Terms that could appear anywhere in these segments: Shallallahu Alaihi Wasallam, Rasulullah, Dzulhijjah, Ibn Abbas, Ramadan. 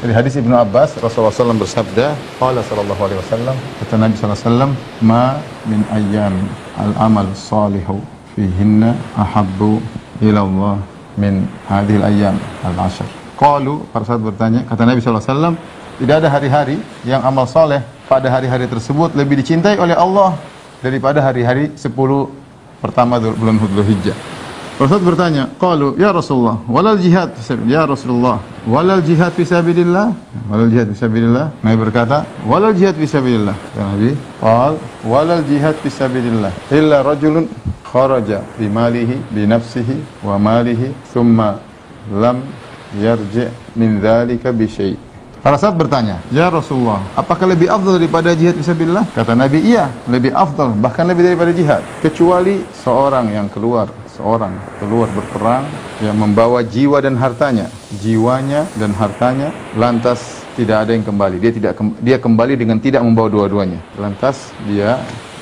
Dari hadis Ibn Abbas, Rasulullah SAW bersabda, qala Shallallahu Alaihi Wasallam, kata Nabi SAW, ma min ayyam al-amal salihu fihinna ahabbu ilallah min hadhil ayyam al-ashar. Qalu, para sahabat bertanya, kata Nabi SAW, tidak ada hari-hari yang amal soleh pada hari-hari tersebut lebih dicintai oleh Allah daripada hari-hari 10 pertama bulan Dzulhijjah. Rasul bertanya, qalu ya Rasulullah, walal jihad ya Rasulullah, walal jihad fisabilillah, walal jihad fisabilillah. Nabi berkata, walal jihad fisabilillah. Nabi qal, walal jihad fisabilillah illa rajulun kharaja bi malihi bi nafsihi wa malihi thumma lam yarji' min dzalika bi syai'. Para sahabat bertanya, ya Rasulullah, apakah lebih afdal daripada jihad fisabilillah? Kata Nabi, iya, lebih afdal, bahkan lebih daripada jihad. Kecuali seorang keluar berperang yang membawa jiwa dan hartanya. Jiwanya dan hartanya, lantas tidak ada yang kembali. Dia kembali dengan tidak membawa dua-duanya. Lantas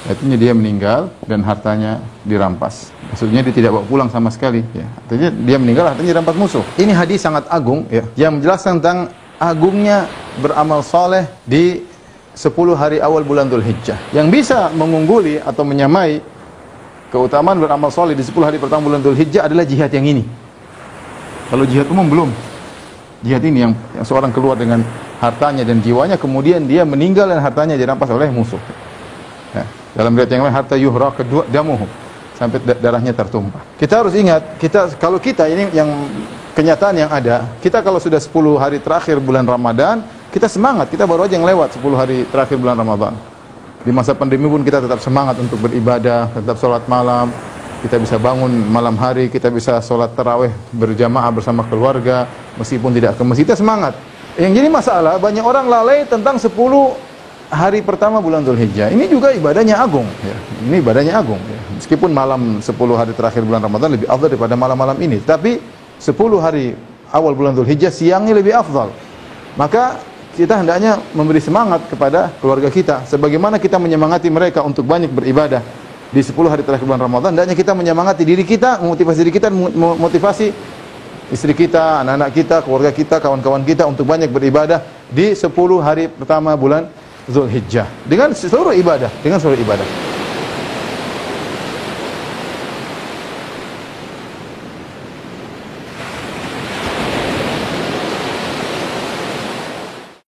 artinya dia meninggal dan hartanya dirampas. Maksudnya dia tidak bawa pulang sama sekali. Ya. Artinya dia meninggal, hartanya dirampas musuh. Ini hadis sangat agung ya, yang menjelaskan tentang agungnya beramal soleh di 10 hari awal bulan Dzulhijjah, yang bisa mengungguli atau menyamai keutamaan beramal soleh di 10 hari pertama bulan Dzulhijjah adalah jihad yang ini. Kalau jihad umum belum, jihad ini yang seorang keluar dengan hartanya dan jiwanya, kemudian dia meninggal dan hartanya dirampas oleh musuh. Nah, dalam riwayat yang lain, harta yuhra kedua damuhum, sampai darahnya tertumpah. Kita harus ingat, kalau kita ini yang kenyataan yang ada, kita kalau sudah 10 hari terakhir bulan Ramadan, kita semangat, kita baru aja yang lewat 10 hari terakhir bulan Ramadan. Di masa pandemi pun kita tetap semangat untuk beribadah, tetap sholat malam, kita bisa bangun malam hari, kita bisa sholat tarawih berjamaah bersama keluarga, meskipun tidak ke masjid, kita semangat. Yang jadi masalah, banyak orang lalai tentang 10 hari pertama bulan Dzulhijjah. Ini juga ibadahnya agung. Ya. Ini ibadahnya agung. Ya. Meskipun malam 10 hari terakhir bulan Ramadan lebih afdal daripada malam-malam ini, tapi 10 hari awal bulan Dzulhijjah siangnya lebih afdal. Maka kita hendaknya memberi semangat kepada keluarga kita, sebagaimana kita menyemangati mereka untuk banyak beribadah di 10 hari terakhir bulan Ramadan. Hendaknya kita menyemangati diri kita, memotivasi diri kita, memotivasi istri kita, anak-anak kita, keluarga kita, kawan-kawan kita untuk banyak beribadah di 10 hari pertama bulan Dzulhijjah dengan seluruh ibadah.